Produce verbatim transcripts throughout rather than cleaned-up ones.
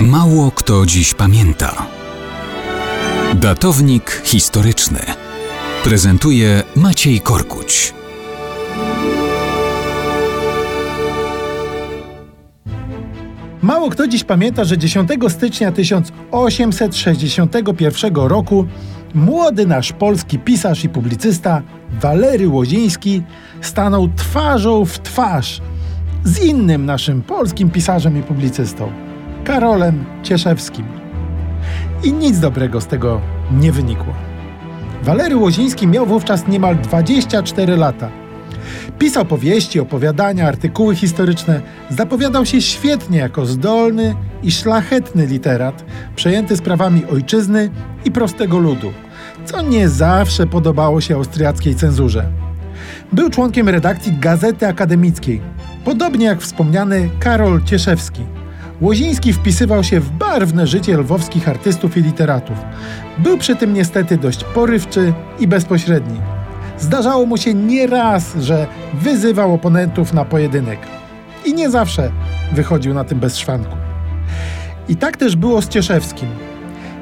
Mało kto dziś pamięta. Datownik historyczny prezentuje Maciej Korkuć. Mało kto dziś pamięta, że dziesiątego stycznia tysiąc osiemset sześćdziesiątego pierwszego roku młody nasz polski pisarz i publicysta Walery Łodziński stanął twarzą w twarz z innym naszym polskim pisarzem i publicystą, Karolem Cieszewskim. I nic dobrego z tego nie wynikło. Walery Łodziński miał wówczas niemal dwadzieścia cztery lata. Pisał powieści, opowiadania, artykuły historyczne. Zapowiadał się świetnie jako zdolny i szlachetny literat, przejęty sprawami ojczyzny i prostego ludu, co nie zawsze podobało się austriackiej cenzurze. Był członkiem redakcji Gazety Akademickiej, podobnie jak wspomniany Karol Cieszewski. Łoziński wpisywał się w barwne życie lwowskich artystów i literatów. Był przy tym niestety dość porywczy i bezpośredni. Zdarzało mu się nieraz, że wyzywał oponentów na pojedynek. I nie zawsze wychodził na tym bez szwanku. I tak też było z Cieszewskim.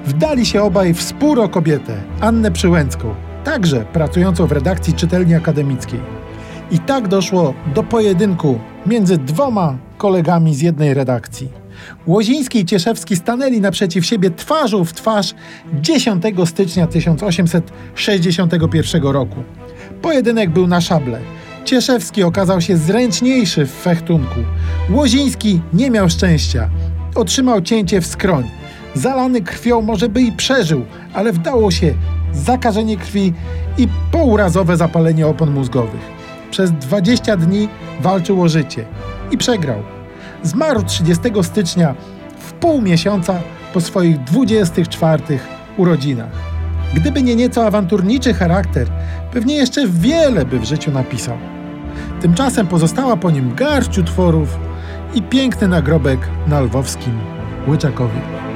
Wdali się obaj w spór o kobietę, Annę Przyłęcką, także pracującą w redakcji Czytelni Akademickiej. I tak doszło do pojedynku między dwoma kolegami z jednej redakcji. Łoziński i Cieszewski stanęli naprzeciw siebie twarzą w twarz dziesiątego stycznia tysiąc osiemset sześćdziesiątego pierwszego roku. Pojedynek był na szable. Cieszewski okazał się zręczniejszy w fechtunku. Łoziński nie miał szczęścia. Otrzymał cięcie w skroń. Zalany krwią może by i przeżył, ale wdało się zakażenie krwi i pourazowe zapalenie opon mózgowych. Przez dwadzieścia dni walczył o życie i przegrał. Zmarł trzydziestego stycznia, w pół miesiąca po swoich dwudziestych czwartych urodzinach. Gdyby nie nieco awanturniczy charakter, pewnie jeszcze wiele by w życiu napisał. Tymczasem pozostała po nim garść utworów i piękny nagrobek na lwowskim Łyczakowie.